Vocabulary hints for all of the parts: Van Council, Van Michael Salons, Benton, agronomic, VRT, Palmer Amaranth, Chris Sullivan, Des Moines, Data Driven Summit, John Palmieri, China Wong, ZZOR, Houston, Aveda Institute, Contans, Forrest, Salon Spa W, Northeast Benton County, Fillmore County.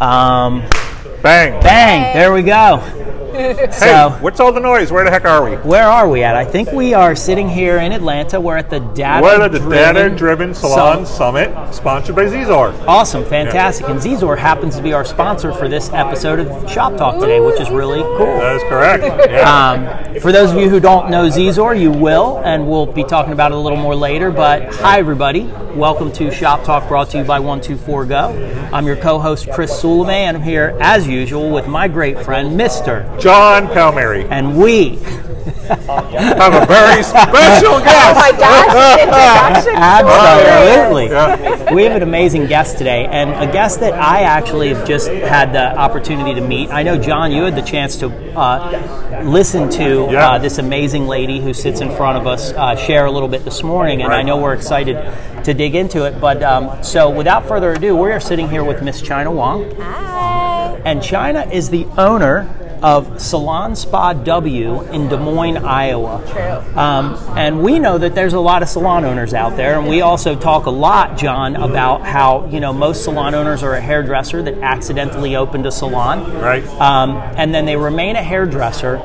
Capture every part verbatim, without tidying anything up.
Um, bang. Bang. There we go. So, hey, what's all the noise? Where the heck are we? Where are we at? I think we are sitting here in Atlanta. We're at the Data We're at the Driven Data Driven Salon Summit, sponsored by Z Z O R. Awesome. Fantastic. Yeah. And Z Z O R happens to be our sponsor for this episode of Shop Talk today, which is really cool. That is correct. Yeah. Um, for those of you who don't know Z Z O R, you will, and we'll be talking about it a little more later. But hi, everybody. Welcome to Shop Talk, brought to you by one two four go. I'm your co-host, Chris Sullivan, and I'm here, as usual, with my great friend, Mister John Palmieri. And we have a very special guest. Oh my gosh, absolutely. Yeah. We have an amazing guest today, and a guest that I actually have just had the opportunity to meet. I know, John, you had the chance to uh, listen to yeah. uh, this amazing lady who sits in front of us uh, share a little bit this morning, and right. I know we're excited to dig into it. But um, so without further ado, we are sitting here with Miss China Wong. Hi. And China is the owner of Salon Spa W in Des Moines, Iowa. True. Um, and we know that there's a lot of salon owners out there, and we also talk a lot, John, about how, you know, most salon owners are a hairdresser that accidentally opened a salon. Right. Um, and then they remain a hairdresser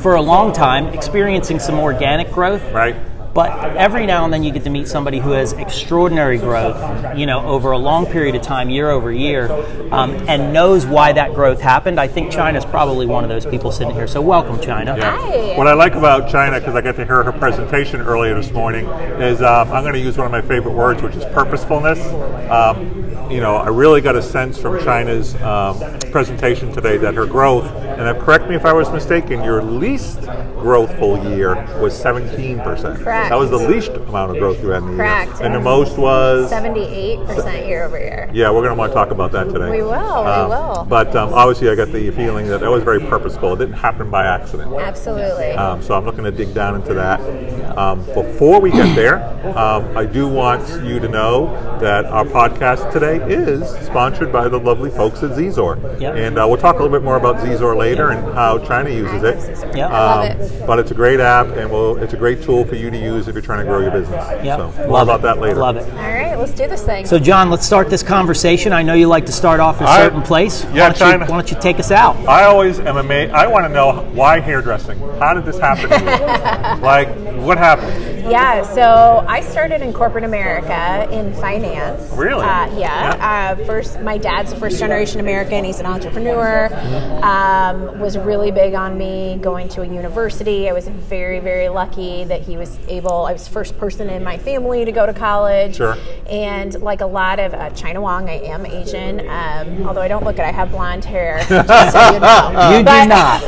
for a long time, experiencing some organic growth. Right. But every now and then you get to meet somebody who has extraordinary growth, you know, over a long period of time, year over year, um, and knows why that growth happened. I think China's probably one of those people sitting here. So welcome, China. Yeah. Hi. What I like about China, because I got to hear her presentation earlier this morning, is um, I'm going to use one of my favorite words, which is purposefulness. Um, you know, I really got a sense from China's um, presentation today that her growth, and uh, correct me if I was mistaken, your least growthful year was seventeen percent. Correct. That was the least amount of growth you had in the Correct. year. And the most was? seventy-eight percent year over year. Yeah, we're going to want to talk about that today. We will, um, we will. But um, obviously I got the feeling that that was very purposeful. It didn't happen by accident. Absolutely. Um, so I'm looking to dig down into that. Um, before we get there, um, I do want you to know that our podcast today is sponsored by the lovely folks at Z Z O R. Yep. And uh, we'll talk a little bit more about Z Z O R later yep. and how China uses it. Yep. Um, I love it. But it's a great app, and we'll, it's a great tool for you to use if you're trying to grow your business. Yep. So we'll love about it. that later. Love it. All right, let's do this thing. So, John, let's start this conversation. I know you like to start off in a certain I, place. Yeah, why China. You, why don't you take us out? I always am amazed. I want to know why hairdressing. How did this happen to you? Like, what happened? Yeah, so I started in corporate America in finance. Really? Uh, yeah. Uh, first, my dad's a first-generation American. He's an entrepreneur. Um, was really big on me going to a university. I was very, very lucky that he was able. I was the first person in my family to go to college. Sure. And like a lot of uh, China Wong, I am Asian. Um, although I don't look it, I have blonde hair. Just so you know. You but do not.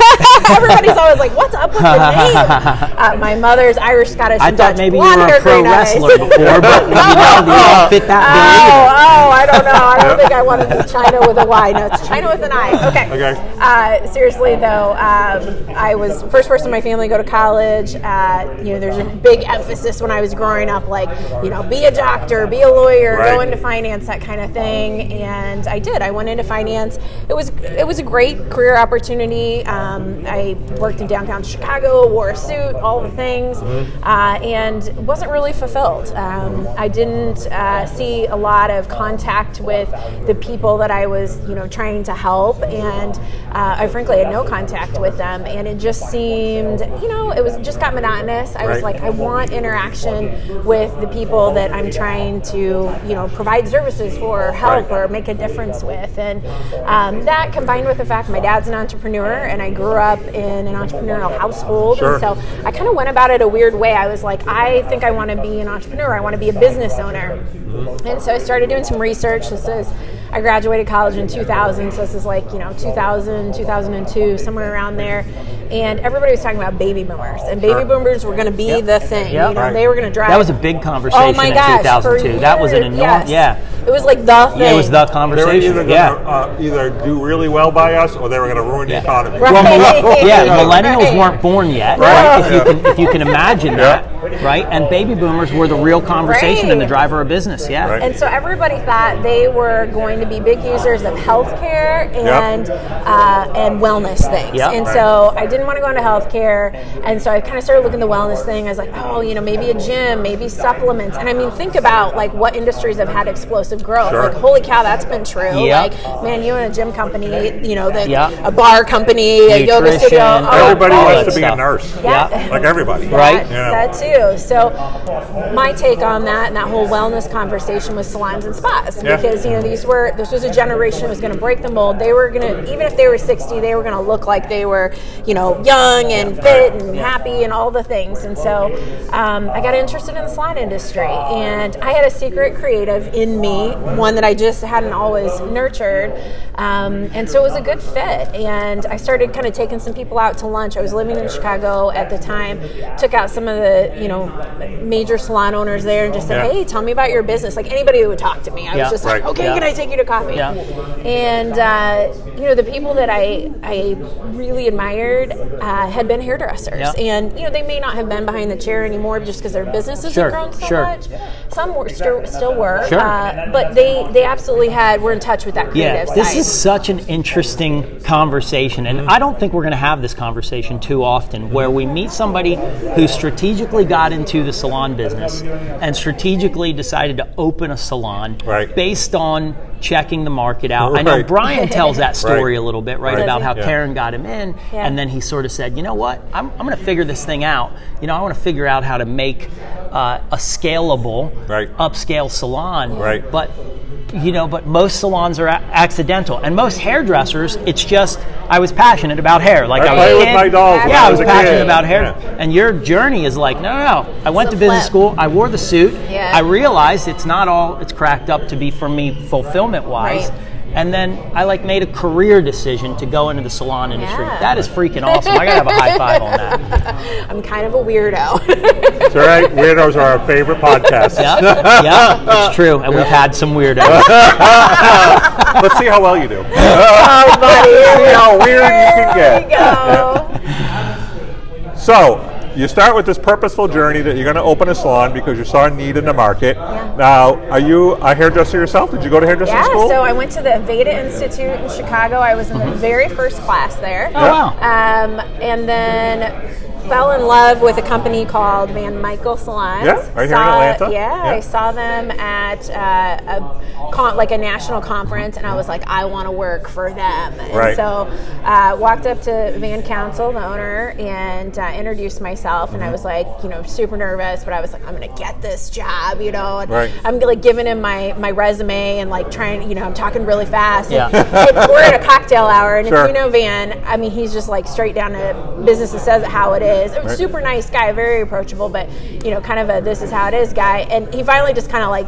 Everybody's always like, "What's up with your name?" Uh, my mother's Irish, Scottish. I That maybe you were a pro wrestler before, but you know, you don't fit that bill either. Oh, oh, I don't know. I don't think I want to do China with a Y. No, it's China with an I. Okay. Okay. Uh, seriously, though, um, I was first person in my family to go to college. Uh, you know, there's a big emphasis when I was growing up, like, you know, be a doctor, be a lawyer, right. go into finance, that kind of thing. And I did. I went into finance. It was it was a great career opportunity. Um, I worked in downtown Chicago, wore a suit, all the things. Uh, and And wasn't really fulfilled. Um, I didn't uh, see a lot of contact with the people that I was, you know, trying to help, and uh, I frankly had no contact with them. And it just seemed, you know, it was just got monotonous. I was like, I want interaction with the people that I'm trying to, you know, provide services for, or help, or make a difference with. And um, that combined with the fact my dad's an entrepreneur, and I grew up in an entrepreneurial household, sure. and so I kind of went about it a weird way. I was like, I think I want to be an entrepreneur. I want to be a business owner. And so I started doing some research. This is, I graduated college in two thousand, so this is like, you know, two thousand, two thousand two, somewhere around there. And everybody was talking about baby boomers, and baby sure. boomers were going to be yep. the thing. Yep. You know, right. they were going to drive. That was a big conversation oh my in gosh, two thousand two. Years, that was an enormous, yes. yeah. It was like the thing. Yeah, it was the conversation. They were either yeah. going to uh, either do really well by us, or they were going to ruin yeah. the economy. Right. Well, yeah, millennials right. weren't born yet, right? Right. If, yeah. you can, if you can imagine yeah. that. right? And baby boomers were the real conversation right. and the driver of business, yeah. Right. And so everybody thought they were going to be big users of healthcare and yep. uh, and wellness things. Yep. And right. so I didn't want to go into healthcare, and so I kind of started looking at the wellness thing. I was like, oh, you know, maybe a gym, maybe supplements. And I mean, think about like what industries have had explosive growth. Sure. Like, holy cow, that's been true. Yep. Like, man, you in a gym company, you know, the, yep. a bar company, nutrition, a yoga studio. Oh, everybody oh, wants to be stuff. a nurse. Yeah. Yep. Like everybody. Right. That, yeah. that too. So my take on that and that whole wellness conversation was salons and spas. Yeah. Because, you know, these were, this was a generation that was going to break the mold. They were going to, even if they were sixty, they were going to look like they were, you know, young and fit and happy and all the things. And so um, I got interested in the salon industry. And I had a secret creative in me, one that I just hadn't always nurtured. Um, and so it was a good fit. And I started kind of taking some people out to lunch. I was living in Chicago at the time, took out some of the, you know, major salon owners there and just said, yeah. hey, tell me about your business. Like anybody who would talk to me. I yeah. was just right. like, okay, yeah. can I take you to coffee? Yeah. And, uh, you know, the people that I I really admired uh, had been hairdressers. Yeah. And, you know, they may not have been behind the chair anymore just because their businesses sure. have grown so sure. much. Some were, st- still were. Sure. Uh, but they, they absolutely had, were in touch with that creative yeah. side. This is such an interesting conversation. And I don't think we're going to have this conversation too often, where we meet somebody who strategically got into the salon business and strategically decided to open a salon right. based on checking the market out. Right. I know Brian tells that story right. a little bit, right, right. about how yeah. Karen got him in, yeah. and then he sort of said, you know what, I'm, I'm going to figure this thing out. You know, I want to figure out how to make uh, a scalable, right. upscale salon. Right. But, you know, but most salons are a- accidental. And most hairdressers, it's just, I was passionate about hair. Like right. I was I with my dolls. Yeah, I was, I was passionate kid. about hair. Yeah. And your journey is like, no, no, no. I went it's to business flip. school. I wore the suit. Yeah. I realized it's not all it's cracked up to be for me fulfillment-wise. Right. And then I like made a career decision to go into the salon industry. Yeah. That is freaking awesome. I gotta have a high five on that. I'm kind of a weirdo. That's right. Weirdos are our favorite podcast. Yeah, yeah, it's true. And yeah. we've had some weirdos. Let's see how well you do. Oh, buddy. See how weird there you can get. There you go. So. You start with this purposeful journey that you're going to open a salon because you saw a need in the market. Yeah. Now, are you a hairdresser yourself? Did you go to hairdressing yeah, school? Yeah, so I went to the Aveda Institute in Chicago. I was in mm-hmm. the very first class there. Oh, wow. Um, and then fell in love with a company called Van Michael Salons. Yeah, right here saw, in Atlanta. Yeah, yeah, I saw them at uh, a con- like a national conference, and I was like, I want to work for them. And right. so uh, walked up to Van Council, the owner, and uh, introduced myself, mm-hmm. and I was like, you know, super nervous, but I was like, I'm going to get this job, you know. And right. I'm like giving him my, my resume and like trying, you know, I'm talking really fast. Yeah. And we're at a cocktail hour, and sure. if you know Van, I mean, he's just like straight down to business that says it how it is. Is. Right. Super nice guy, very approachable, but you know, kind of a this is how it is guy. And he finally just kind of like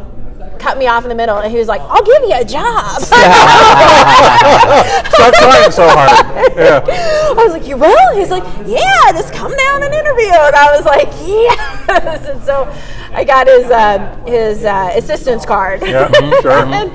cut me off in the middle, and he was like, "I'll give you a job." Stop trying so hard. Yeah. I was like, "You will?" He's like, "Yeah, just come down and interview." And I was like, "Yes." And so I got his uh, his uh, assistance card. Yeah, sure. and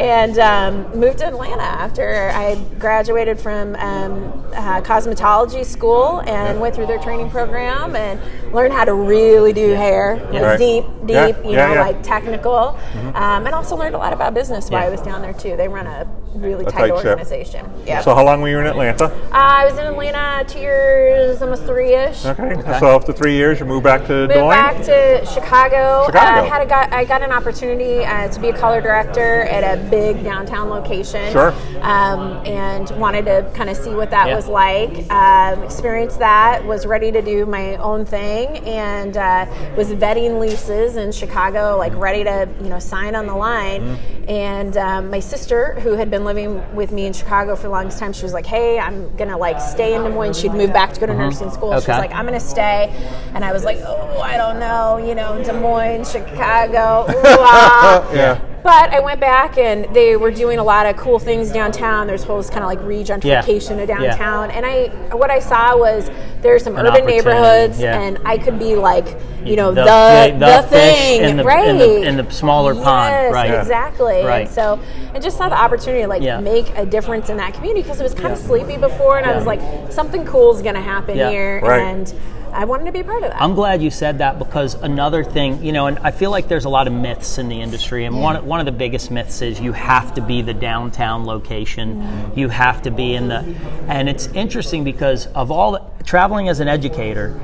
and um, moved to Atlanta after I graduated from um, uh, cosmetology school and yeah. went through their training program and learned how to really do hair, yeah. right. deep, deep, yeah. you yeah, know, yeah. like technical. Mm-hmm. Um, and also learned a lot about business while yeah. I was down there too. They run a really a tight, tight organization. Yep. So how long were you in Atlanta? Uh, I was in Atlanta two years, almost three-ish. Okay. okay. So after three years, you moved back to Des Moines? Moved back to Chicago. Chicago. Uh, had a got, I got an opportunity uh, to be a color director at a big downtown location. Sure. Um, and wanted to kind of see what that yeah. was like. Um, experienced that. Was ready to do my own thing. And uh, was vetting leases in Chicago, like ready to, you know, sign on the line. Mm-hmm. And um, my sister, who had been living with me in Chicago for the longest time, she was like, hey, I'm gonna like stay in Des Moines. She'd moved back to go to mm-hmm. nursing school. Okay. She was like, I'm gonna stay. And I was like, oh, I don't know, you know, Des Moines, Chicago, ooh, ah. yeah. But I went back, and they were doing a lot of cool things downtown. There's whole kind of like re-gentrification yeah. of downtown. Yeah. And I, what I saw was there's some An urban neighborhoods, yeah. and I could be like, you know, the the, the, the thing, in the, right? In the, in the smaller yes, pond, right? Exactly. Yeah. Right. And so I just saw the opportunity to like yeah. make a difference in that community because it was kind yeah. of sleepy before, and yeah. I was like, something cool is going to happen yeah. here, right. and I wanted to be part of that. I'm glad you said that, because another thing, you know, and I feel like there's a lot of myths in the industry, and yeah. one one of the biggest myths is you have to be the downtown location, yeah. you have to be in the, and it's interesting because of all the, traveling as an educator,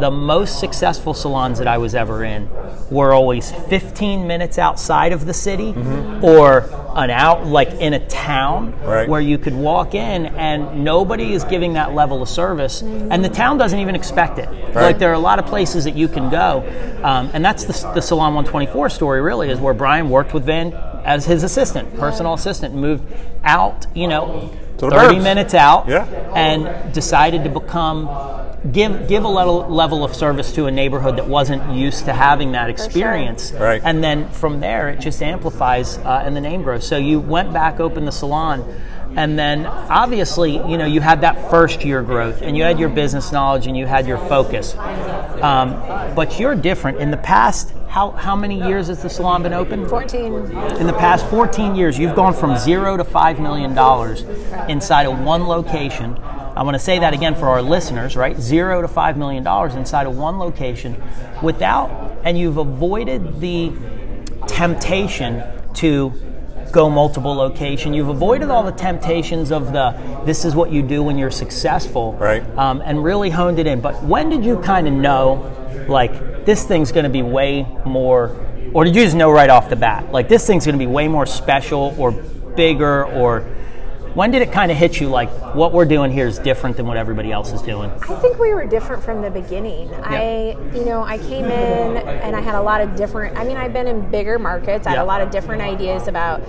the most successful salons that I was ever in were always fifteen minutes outside of the city, mm-hmm. or an out, like in a town, right. where you could walk in and nobody is giving that level of service, and the town doesn't even expect it. Right. Like there are a lot of places that you can go, um, and that's the, the Salon one twenty-four story really, is where Brian worked with Van as his assistant, personal assistant, moved out, you know, thirty minutes out, yeah. and decided to become Give give a level level of service to a neighborhood that wasn't used to having that experience, sure. right. and then from there it just amplifies, uh, and the name grows. So you went back, opened the salon, and then obviously you know you had that first year growth, and you had your business knowledge, and you had your focus. Um, but you're different. In the past, how how many years has the salon been open? Fourteen. In the past fourteen years, you've gone from zero to five million dollars inside of one location. I want to say that again for our listeners, right? Zero to five million dollars inside of one location, without, and you've avoided the temptation to go multiple location. You've avoided all the temptations of the this is what you do when you're successful, right? Um, and really honed it in. But when did you kind of know, like this thing's going to be way more, or did you just know right off the bat, like this thing's going to be way more special or bigger or? When did it kind of hit you, like, what we're doing here is different than what everybody else is doing? I think we were different from the beginning. Yep. I, you know, I came in and I had a lot of different, I mean, I've been in bigger markets. I had yep. a lot of different ideas about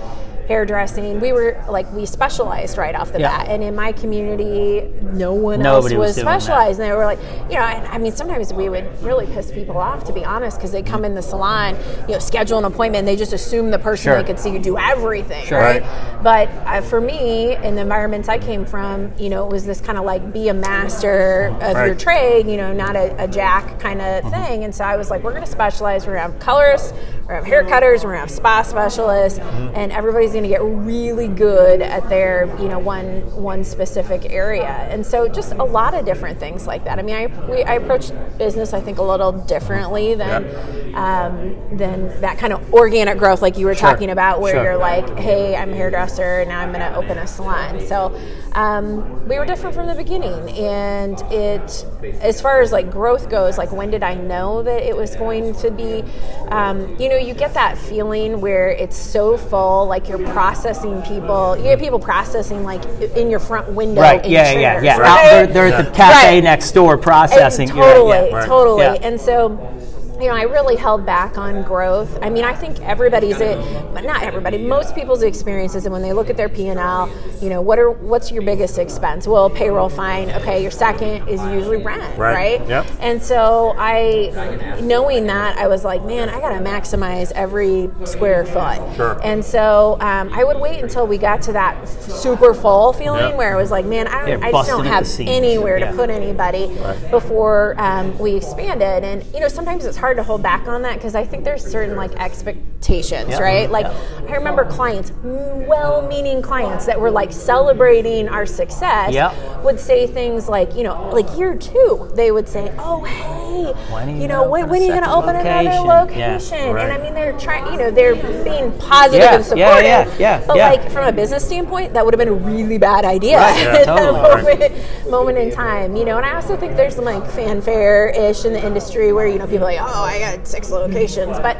hairdressing. We were, like, we specialized right off the yep. bat. And in my community, no one Nobody else was, was specialized. That. And they were like, you know, I, I mean, sometimes we would really piss people off, to be honest, because they come in the salon, you know, schedule an appointment, and they just assume the person sure. they could see you do everything, sure. right? right? But uh, for me, in the environments I came from, you know, it was this kind of like be a master of right. your trade, you know, not a, a jack kind of mm-hmm. thing. And so I was like, we're going to specialize. We're going to have colorists, we're going to have haircutters, we're going to have spa specialists, mm-hmm. and everybody's going to get really good at their, you know, one one specific area. And so just a lot of different things like that. I mean, I we, I approached business, I think, a little differently than yeah. um, than that kind of organic growth, like you were sure. talking about, where sure. you're like, hey, I'm a hairdresser, and now I'm going to open a salon. So um, we were different from the beginning, and it, as far as like growth goes, like when did I know that it was going to be, um, you know, you get that feeling where it's so full, like you're processing people, you get people processing like in your front window. Right, in yeah, yeah, yeah. Right? They're, they're yeah. at the cafe right. next door processing. And totally, right. yeah. right. totally. Yeah. And so... You know, I really held back on growth. I mean, I think everybody's it, but not everybody. Most people's experiences, and when they look at their P and L, you know, what are what's your biggest expense? Well, payroll, fine. Okay, your second is usually rent, right? right? Yep. And so I, knowing that, I was like, man, I gotta maximize every square foot. Sure. And so um, I would wait until we got to that super full feeling yep. where it was like, man, I, don't, I just don't have anywhere yeah. to put anybody right. before um, we expanded. And you know, sometimes it's hard to hold back on that, because I think there's certain like expectations, yeah. right? Like yeah. I remember clients, well-meaning clients that were like celebrating our success, yeah. would say things like, you know, like year two, they would say, "Oh, hey, you, you know, when, when are you going to open another location?" Yeah. Right. And I mean, they're trying, you know, they're being positive yeah. and supportive. Yeah, yeah, yeah. But yeah. like from a business standpoint, that would have been a really bad idea right. yeah, at totally. that moment, moment in time, you know. And I also think there's some like fanfare-ish in the industry where you know people are like, "Oh, I got six locations," but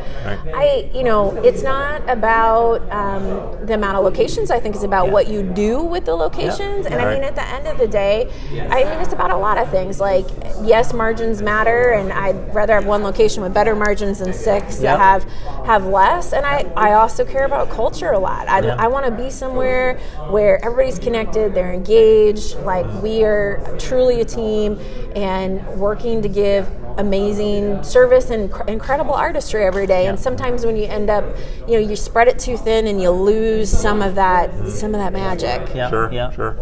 I, you know, it's not about um, the amount of locations. I think it's about yeah. what you do with the locations. Yep. And right. I mean, at the end of the day, I mean, it's about a lot of things. Like, yes, margins matter, and I'd rather have one location with better margins than six yep. that have have less. And I, I also care about culture a lot. I, yeah. I want to be somewhere where everybody's connected, they're engaged, like we are truly a team and working to give amazing service and cr- incredible artistry every day. Yep. And sometimes when you end up, you know, you spread it too thin and you lose some of that, some of that magic. Yep. Sure, yep. sure.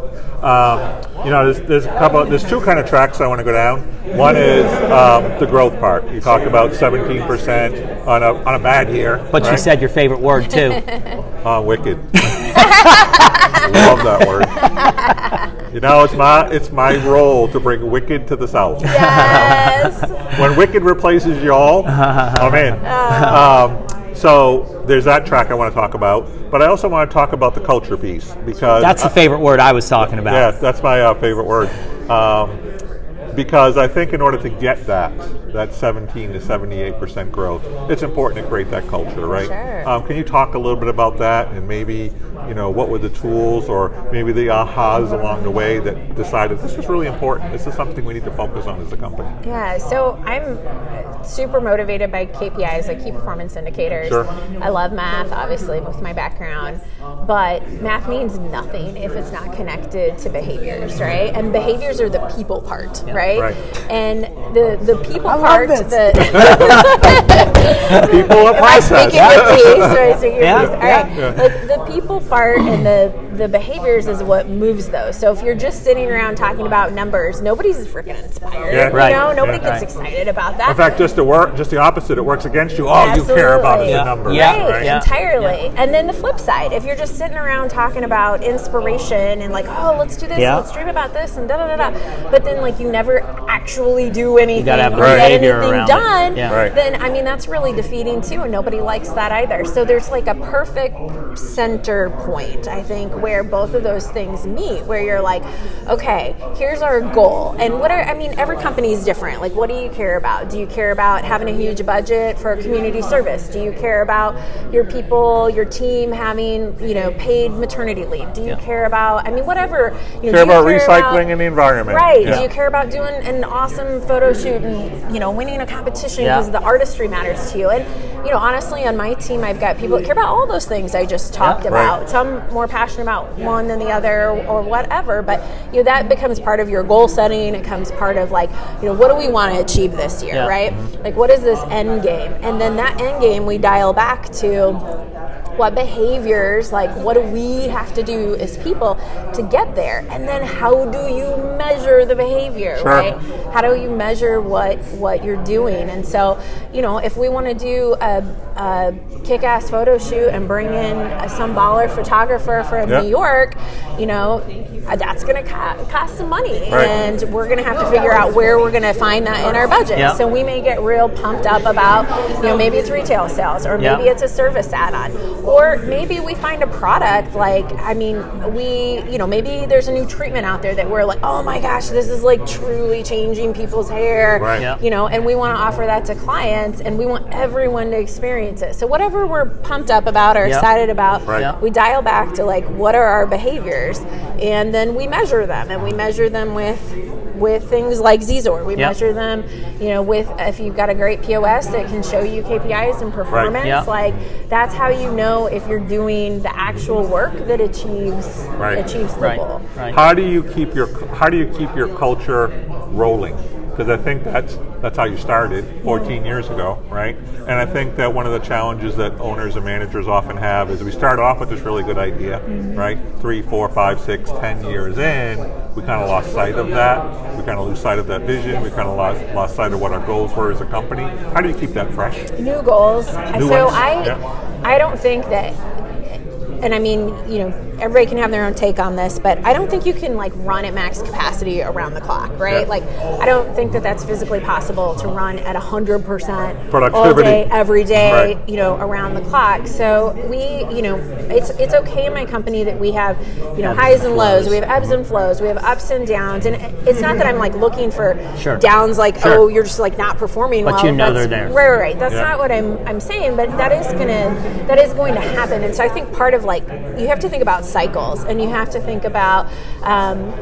Um, you know, there's, there's a couple, there's two kind of tracks I want to go down. One is um, the growth part. You talked about seventeen percent on a on a bad year. But right? you said your favorite word too. uh, wicked. I love that word. You know, it's my it's my role to bring Wicked to the South. Yes. When Wicked replaces y'all, I'm in. Oh. Um, so there's that track I want to talk about, but I also want to talk about the culture piece, because that's the favorite I, word I was talking about. Yeah, that's my uh, favorite word. Um, Because I think in order to get that, that seventeen to seventy-eight percent growth, it's important to create that culture, right? Sure. Um, can you talk a little bit about that, and maybe, you know, what were the tools or maybe the ahas along the way that decided this is really important, this is something we need to focus on as a company? Yeah, so I'm super motivated by K P Is, like key performance indicators. Sure. I love math, obviously, with my background, but math means nothing if it's not connected to behaviors, right? And behaviors are the people part, right? Right. And the, the people I part, the people are process. The people part and the, the behaviors is what moves those. So if you're just sitting around talking about numbers, nobody's freaking inspired. Yeah, right. You know, nobody yeah, gets right. excited about that. In fact, just the work, just the opposite. It works against you. Oh, absolutely. You care about yeah. the numbers, yeah. right? right. Yeah. Entirely. Yeah. And then the flip side, if you're just sitting around talking about inspiration and like, oh, let's do this, yeah. let's dream about this, and da da da da, but then like you never actually do anything, you gotta have right. get anything done, yeah. right. then I mean that's really defeating too, and nobody likes that either. So there's like a perfect center point, I think, where both of those things meet, where you're like, okay, here's our goal, and what are, I mean, every company is different, like what do you care about? Do you care about having a huge budget for community service? Do you care about your people, your team having, you know, paid maternity leave? Do you yeah. care about, I mean, whatever, you know, care, do you about care about recycling and the environment? Right, yeah. do you care about doing an awesome photo shoot and, you know, winning a competition because yeah. the artistry matters to you? And, you know, honestly, on my team, I've got people that care about all those things I just talked yeah, about. Right. Some more passionate about one than the other or whatever, but, you know, that becomes part of your goal setting. It becomes part of, like, you know, what do we want to achieve this year, yeah. right? Like, what is this end game? And then that end game we dial back to what behaviors, like what do we have to do as people to get there? And then how do you measure the behavior, sure. right? How do you measure what, what you're doing? And so, you know, if we want to do a, a kick-ass photo shoot and bring in a, some baller photographer from yep. New York, you know, that's going to co- cost some money. Right. And we're going to have to figure out where we're going to find that in our budget. Yep. So we may get real pumped up about, you know, maybe it's retail sales, or maybe yep. it's a service add-on. Or maybe we find a product, like, I mean, we, you know, maybe there's a new treatment out there that we're like, oh my gosh, this is like truly changing people's hair, right. yeah. you know, and we want to offer that to clients, and we want everyone to experience it. So whatever we're pumped up about or yep. excited about, right. yep. we dial back to like, what are our behaviors? And then we measure them, and we measure them with... with things like Z Z O R. We yep. measure them, you know, with, if you've got a great P O S that can show you K P Is and performance, right. yep. like that's how you know if you're doing the actual work that achieves right. achieves the right. goal. Right. How do you keep your how do you keep your culture rolling? Because I think that's that's how you started fourteen years ago, right? And I think that one of the challenges that owners and managers often have is we start off with this really good idea, mm-hmm. right? Three, four, five, six, ten years in, we kind of lost sight of that. We kind of lose sight of that vision. We kind of lost, lost sight of what our goals were as a company. How do you keep that fresh? New goals. New so ones. I, yeah. I don't think that. And I mean, you know, everybody can have their own take on this, but I don't think you can like run at max capacity around the clock, right? Yeah. Like, I don't think that that's physically possible to run at one hundred percent all day, every day, right. you know, around the clock. So we, you know, it's it's okay in my company that we have, you know, highs and lows, we have ebbs and flows, we have ups and downs, and it's not that I'm like looking for sure. downs, like sure. oh, you're just like not performing but well. But you know that's, they're there, right? Right. That's yeah. not what I'm I'm saying, but that is gonna that is going to happen, and so I think part of like, you have to think about cycles, and you have to think about um,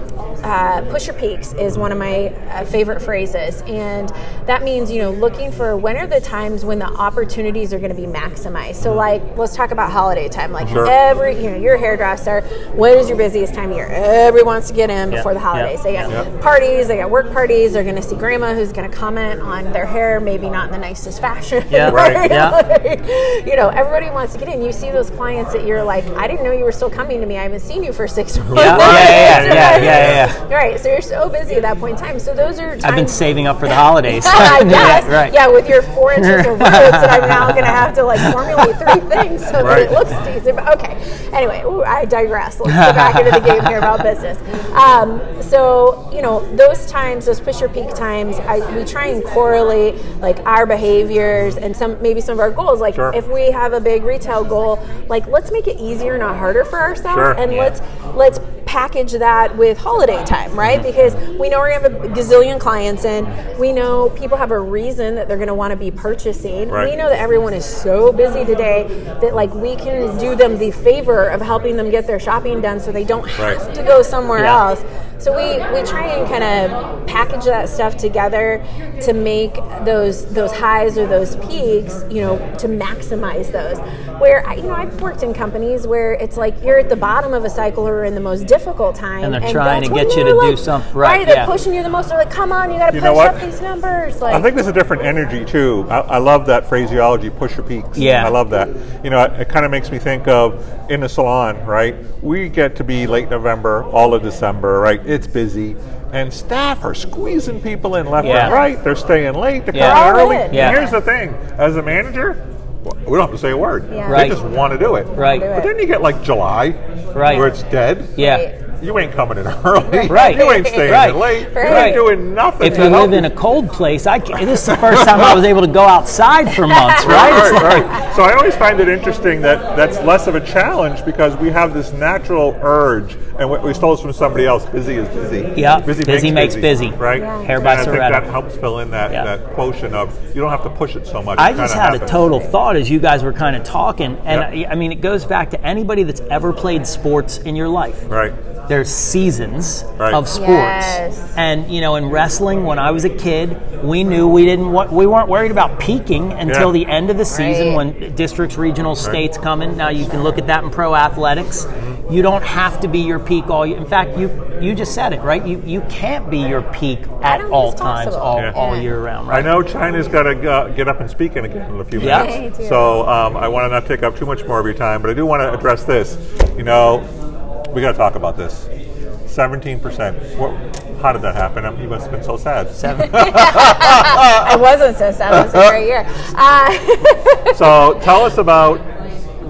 uh, push your peaks is one of my uh, favorite phrases, and that means, you know, looking for when are the times when the opportunities are going to be maximized. So like, let's talk about holiday time, like sure. every, you know, you're a hairdresser, when is your busiest time of year? Everyone wants to get in yeah. before the holidays. Yeah. They got yeah. parties, they got work parties, they're going to see grandma who's going to comment on their hair, maybe not in the nicest fashion. Yeah, right. yeah. Like, you know, everybody wants to get in. You see those clients that you're like, I didn't know you were still coming coming to me. I haven't seen you for six months. Yeah, yeah, yeah, yeah, yeah, yeah, yeah. Right, so you're so busy at that point in time. So those are times. I've been saving up for the holidays. I guess. Yeah, right. Yeah, with your four inches of roots that I'm now going to have to like formulate three things so right. that it looks decent. But okay. Anyway, ooh, I digress. Let's go back into the game here about business. Um, so, you know, those times, those push your peak times, I, we try and correlate like our behaviors and some maybe some of our goals. Like sure. if we have a big retail goal, like let's make it easier, not harder for ourselves. Sure. And yeah. let's let's package that with holiday time, right? Because we know we're going to have a gazillion clients in. We know people have a reason that they're going to want to be purchasing. Right. We know that everyone is so busy today that like we can do them the favor of helping them get their shopping done so they don't have right. to go somewhere yeah. else. So we, we try and kind of package that stuff together to make those those highs or those peaks, you know, to maximize those. Where, I, you know, I've worked in companies where it's like you're at the bottom of a cycle or in the most difficult time. And they're and trying to get you to like, do something. Right, right they're yeah. pushing you the most. They're like, come on, you got to push up these numbers. Like, I think there's a different energy, too. I, I love that phraseology, push your peaks. Yeah. I love that. You know, it, it kind of makes me think of in the salon, right? We get to be late November, all of December, right? It's busy, and staff are squeezing people in left yeah. and right. They're staying late. They're yeah. coming early. Yeah. And here's the thing. As a manager, we don't have to say a word. Yeah. Right. They just want to do it. Right. But then you get like July, right. where it's dead. Yeah. You ain't coming in early. Right. You ain't staying right. in late. Right. You ain't doing nothing. If you live in a cold place, I can't, this is the first time I was able to go outside for months, right? Right, right, right. So I always find it interesting that that's less of a challenge because we have this natural urge, and we stole this from somebody else, busy is busy. Yeah, busy, busy makes, makes busy. busy. Right? Yeah. Hair by and I think that helps fill in that, yeah. that quotient of you don't have to push it so much. I just had happens. a total thought as you guys were kind of talking, and yep. I, I mean, it goes back to anybody that's ever played sports in your life. Right. There's seasons right. of sports, yes. and you know, in wrestling, when I was a kid, we knew we didn't wa- we weren't worried about peaking until yeah. the end of the season right. when districts, regional, right. states come in. Now you can look at that in pro athletics. You don't have to be your peak all. In fact, you you just said it right. You you can't be your peak at all times all, yeah. all year round. Right? I know China's got to uh, get up and speak in again in a few yeah. minutes, yeah, so um, I want to not take up too much more of your time, but I do want to address this. You know. We got to talk about this. seventeen percent. What, how did that happen? I mean, you must have been so sad. Seven. I wasn't so sad. It was a great year. Uh, so tell us about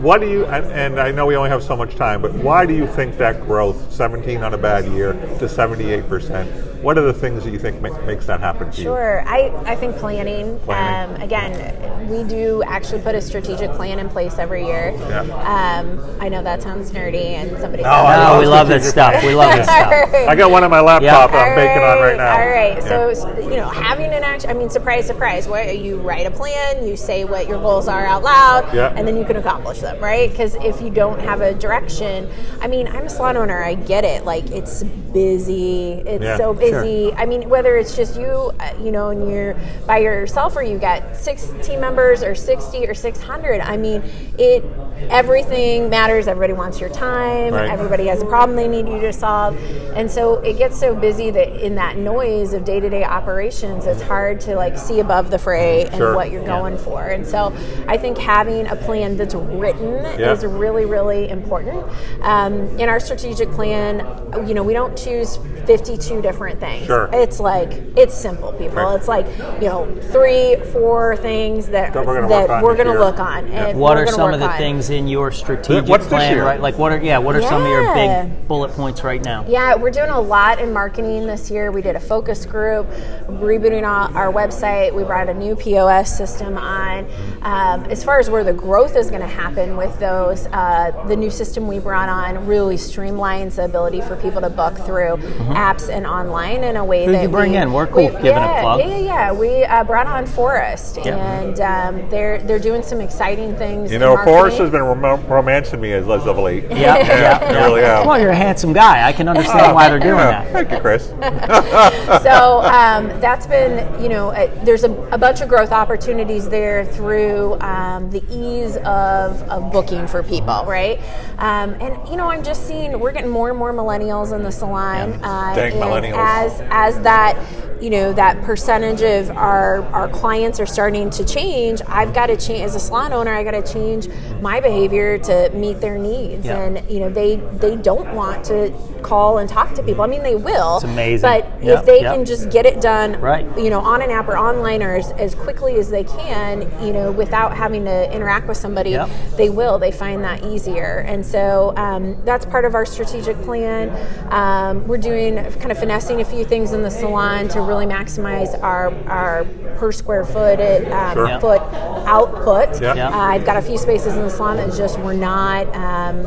what do you, and, and I know we only have so much time, but why do you think that growth, seventeen on a bad year to seventy-eight percent, what are the things that you think make, makes that happen to you? Sure. I, I think planning. planning. Um, again, we do actually put a strategic plan in place every year. Yeah. Um, I know that sounds nerdy and somebody said, oh, no, we love this stuff. We love this stuff. I got one on my laptop yeah. I'm right. baking on right now. All right. Yeah. So, you know, having an action, I mean, surprise, surprise. What, you write a plan, you say what your goals are out loud, yeah. and then you can accomplish them, right? Because if you don't have a direction, I mean, I'm a salon owner. I get it. Like, it's busy. It's yeah. so busy. Sure. I mean, whether it's just you, uh, you know, and you're by yourself, or you got six team members, or sixty, or six hundred. I mean, it everything matters. Everybody wants your time. Right. Everybody has a problem they need you to solve, and so it gets so busy that in that noise of day-to-day operations, it's hard to like see above the fray and sure. what you're yeah. going for. And so, I think having a plan that's written yeah. is really, really important. Um, in our strategic plan, you know, we don't choose fifty-two different things. Sure. It's like, it's simple, people. Right. It's like, you know, three, four things that, that we're going to look on. Yeah. What are some of the on. things in your strategic What's plan, right? Like, what are, yeah, what are yeah. some of your big bullet points right now? Yeah, we're doing a lot in marketing this year. We did a focus group, rebooting our website. We brought a new P O S system on. Um, as far as where the growth is going to happen with those, uh, the new system we brought on really streamlines the ability for people to book through mm-hmm. apps and online. In a way Who that you bring we, in, we're cool we, giving yeah, a plug. Yeah, yeah, yeah. We uh, brought on Forrest, yeah. and um, they're they're doing some exciting things. You know, Forrest has been rom- romancing me as Les of Elite. Yeah, yeah, yeah, yeah. Really yeah. Well, you're a handsome guy. I can understand why they're doing yeah. that. Thank you, Chris. So um, that's been, you know, uh, there's a, a bunch of growth opportunities there through um, the ease of, of booking for people, right? Um, and you know, I'm just seeing we're getting more and more millennials in the salon. Yeah. Uh, Dang millennials. As, as that you know, that percentage of our, our clients are starting to change, I've got to change, as a salon owner, I got to change my behavior to meet their needs. Yeah. And, you know, they, they don't want to call and talk to people. I mean, they will. It's amazing. But yep, if they yep. can just get it done, right. you know, on an app or online or as, as quickly as they can, you know, without having to interact with somebody, yep. they will. They find that easier. And so um, that's part of our strategic plan. Um, we're doing kind of finessing a few things in the salon to really maximize our our per square foot um, sure. yeah. foot output. Yeah. Yeah. Uh, I've got a few spaces in the salon that just were not, um,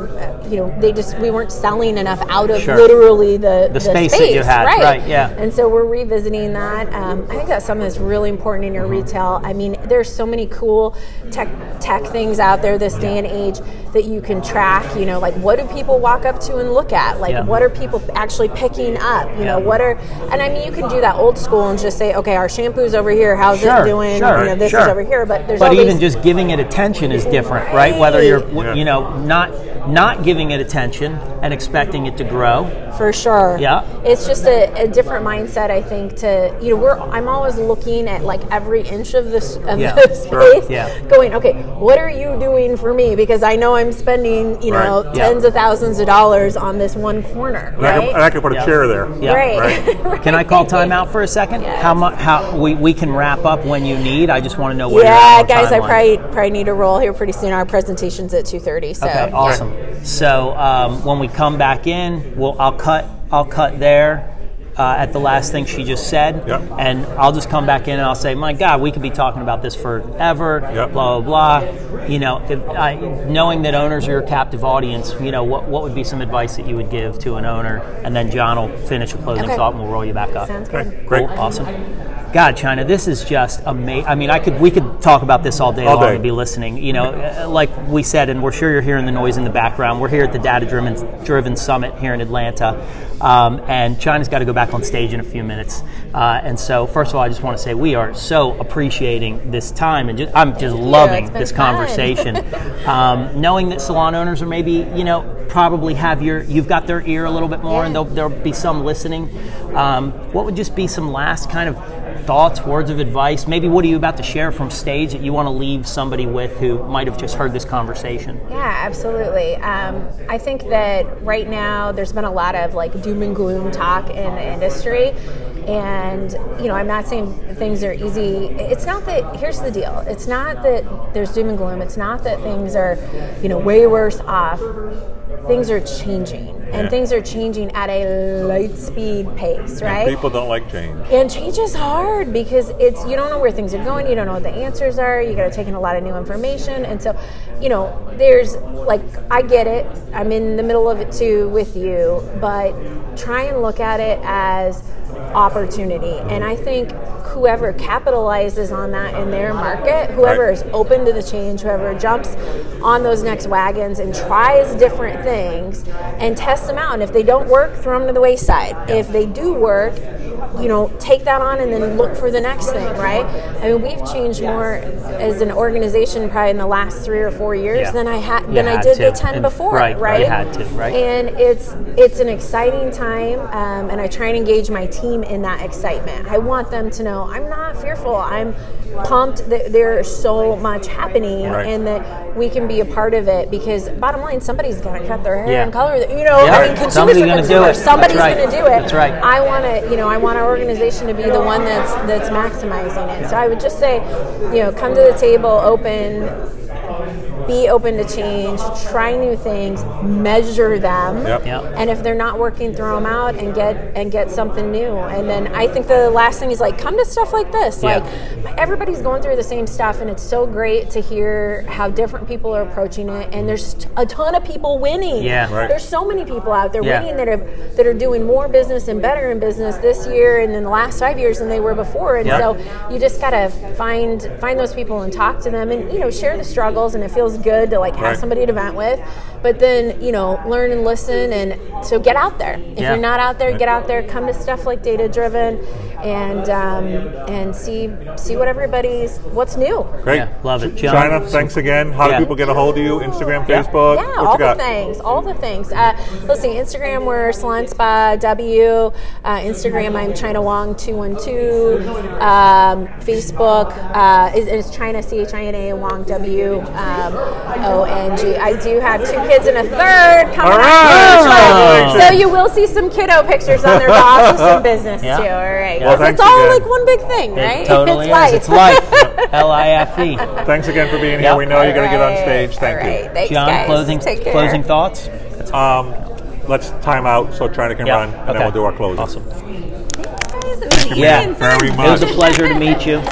you know, they just we weren't selling enough out of sure. literally the, the, the space, space that you had, right? right yeah. And so we're revisiting that. Um, I think that's something that's really important in your mm-hmm. retail. I mean, there's so many cool tech tech things out there this yeah. day and age that you can track. You know, like what do people walk up to and look at? Like yeah. what are people actually picking up? You yeah. know, what are and I mean, you can do that old school and just say, okay, our shampoo's over here. How's sure, it doing? Sure, you know, this sure. is over here. But there's but even just giving it attention is different, right? right? Whether you're, yeah. you know, not not giving it attention and expecting it to grow. For sure. Yeah. It's just a, a different mindset, I think. To you know, we're I'm always looking at like every inch of this of yeah. the space, sure. yeah. going, okay, what are you doing for me? Because I know I'm spending you right. know tens yeah. of thousands of dollars on this one corner. And right? I can, I can put yeah. a chair there. Yeah. Right. right. right. Can I call time out for a second? Yes. How much? How we, we can wrap up when you need. I just want to know where. Yeah, you're at guys, I probably probably need to roll here pretty soon. Our presentation's at two thirty. So okay, awesome. Yeah. So um, when we come back in, we'll I'll cut I'll cut there uh, at the last thing she just said, yep. and I'll just come back in and I'll say, my God, we could be talking about this forever. Yep. Blah blah blah. You know, if I, knowing that owners are your captive audience, you know what what would be some advice that you would give to an owner, and then John will finish a closing okay. thought and we'll roll you back up. Sounds good. Okay. Great, cool. Awesome. God, China, this is just amazing. I mean, I could we could talk about this all day all long day. And be listening. You know, like we said, and we're sure you're hearing the noise in the background. We're here at the Data Driven Driven Summit here in Atlanta, um, and China's got to go back on stage in a few minutes. Uh, and so, first of all, I just want to say we are so appreciating this time, and just, I'm just loving yeah, this fun. conversation. um, knowing that salon owners are maybe, you know, probably have your you've got their ear a little bit more, yeah. and there'll, there'll be some listening. Um, what would just be some last kind of thoughts, words of advice? Maybe what are you about to share from stage that you want to leave somebody with who might have just heard this conversation? Yeah, absolutely. Um, I think that right now there's been a lot of like doom and gloom talk in the industry. And, you know, I'm not saying things are easy. It's not that, here's the deal. It's not that there's doom and gloom. It's not that things are, you know, way worse off. Things are changing. And yeah. things are changing at a light speed pace, right? And people don't like change. And change is hard because it's you don't know where things are going. You don't know what the answers are. You got to take in a lot of new information. And so, you know, there's like, I get it. I'm in the middle of it too with you. But try and look at it as opportunity. And I think whoever capitalizes on that in their market, whoever right. is open to the change, whoever jumps on those next wagons and tries different things and tests them out. And if they don't work, throw them to the wayside. If they do work, you know, take that on and then look for the next thing, right? I mean, we've changed more as an organization probably in the last three or four years yeah. than I ha- than had I did to. the ten and before, right? Right. You had to, right? And it's it's an exciting time, um, and I try and engage my team in that excitement. I want them to know I'm not fearful. I'm pumped that there's so much happening right. and that we can be a part of it. Because bottom line, somebody's gonna cut their hair yeah. and color. You know, yeah. I mean, consumers Somebody's are gonna consumers. do it. Somebody's right. gonna do it. That's right. I want to, you know, I want our organization to be the one that's that's maximizing it. So I would just say, you know, come to the table, open. Be open to change, try new things, measure them, yep. Yep. and if they're not working, throw them out and get and get something new. And then I think the last thing is like come to stuff like this. Yeah. Like everybody's going through the same stuff, and it's so great to hear how different people are approaching it. And there's a ton of people winning. Yeah, right. There's so many people out there yeah. winning that are that are doing more business and better in business this year and in the last five years than they were before. And yep. so you just gotta find find those people and talk to them, and you know share the struggles. feels, and it feels good to like have right. somebody to vent with. But then, you know, learn and listen, and so get out there. If yeah. you're not out there, right. get out there. Come to stuff like Data Driven, and um, and see see what everybody's what's new. Great, yeah, love it. John. China, thanks again. How yeah. do people get a hold of you? Instagram, yeah. Facebook. Yeah, what all you got? the things, all the things. Uh, let's see, Instagram we're Salon Spa W. Uh, Instagram I'm China Wong two one two. Um, Facebook uh, is, is China C H I N A Wong W um, O N G. I do have two kids and a third coming all right. up. So you will see some kiddo pictures on there, but also some business yeah. too. All right. Well, so it's all again. like one big thing, right? It totally it's life. It's life. L I F E. Thanks again for being yep. here. We know all you're right. going to get on stage. Thank right. you, thanks, John. Guys. Closing Take care. closing thoughts. Um, let's time out so China can yep. run, and okay. then we'll do our closing. Awesome. Thank you guys. Yeah, very much. It was a pleasure to meet you.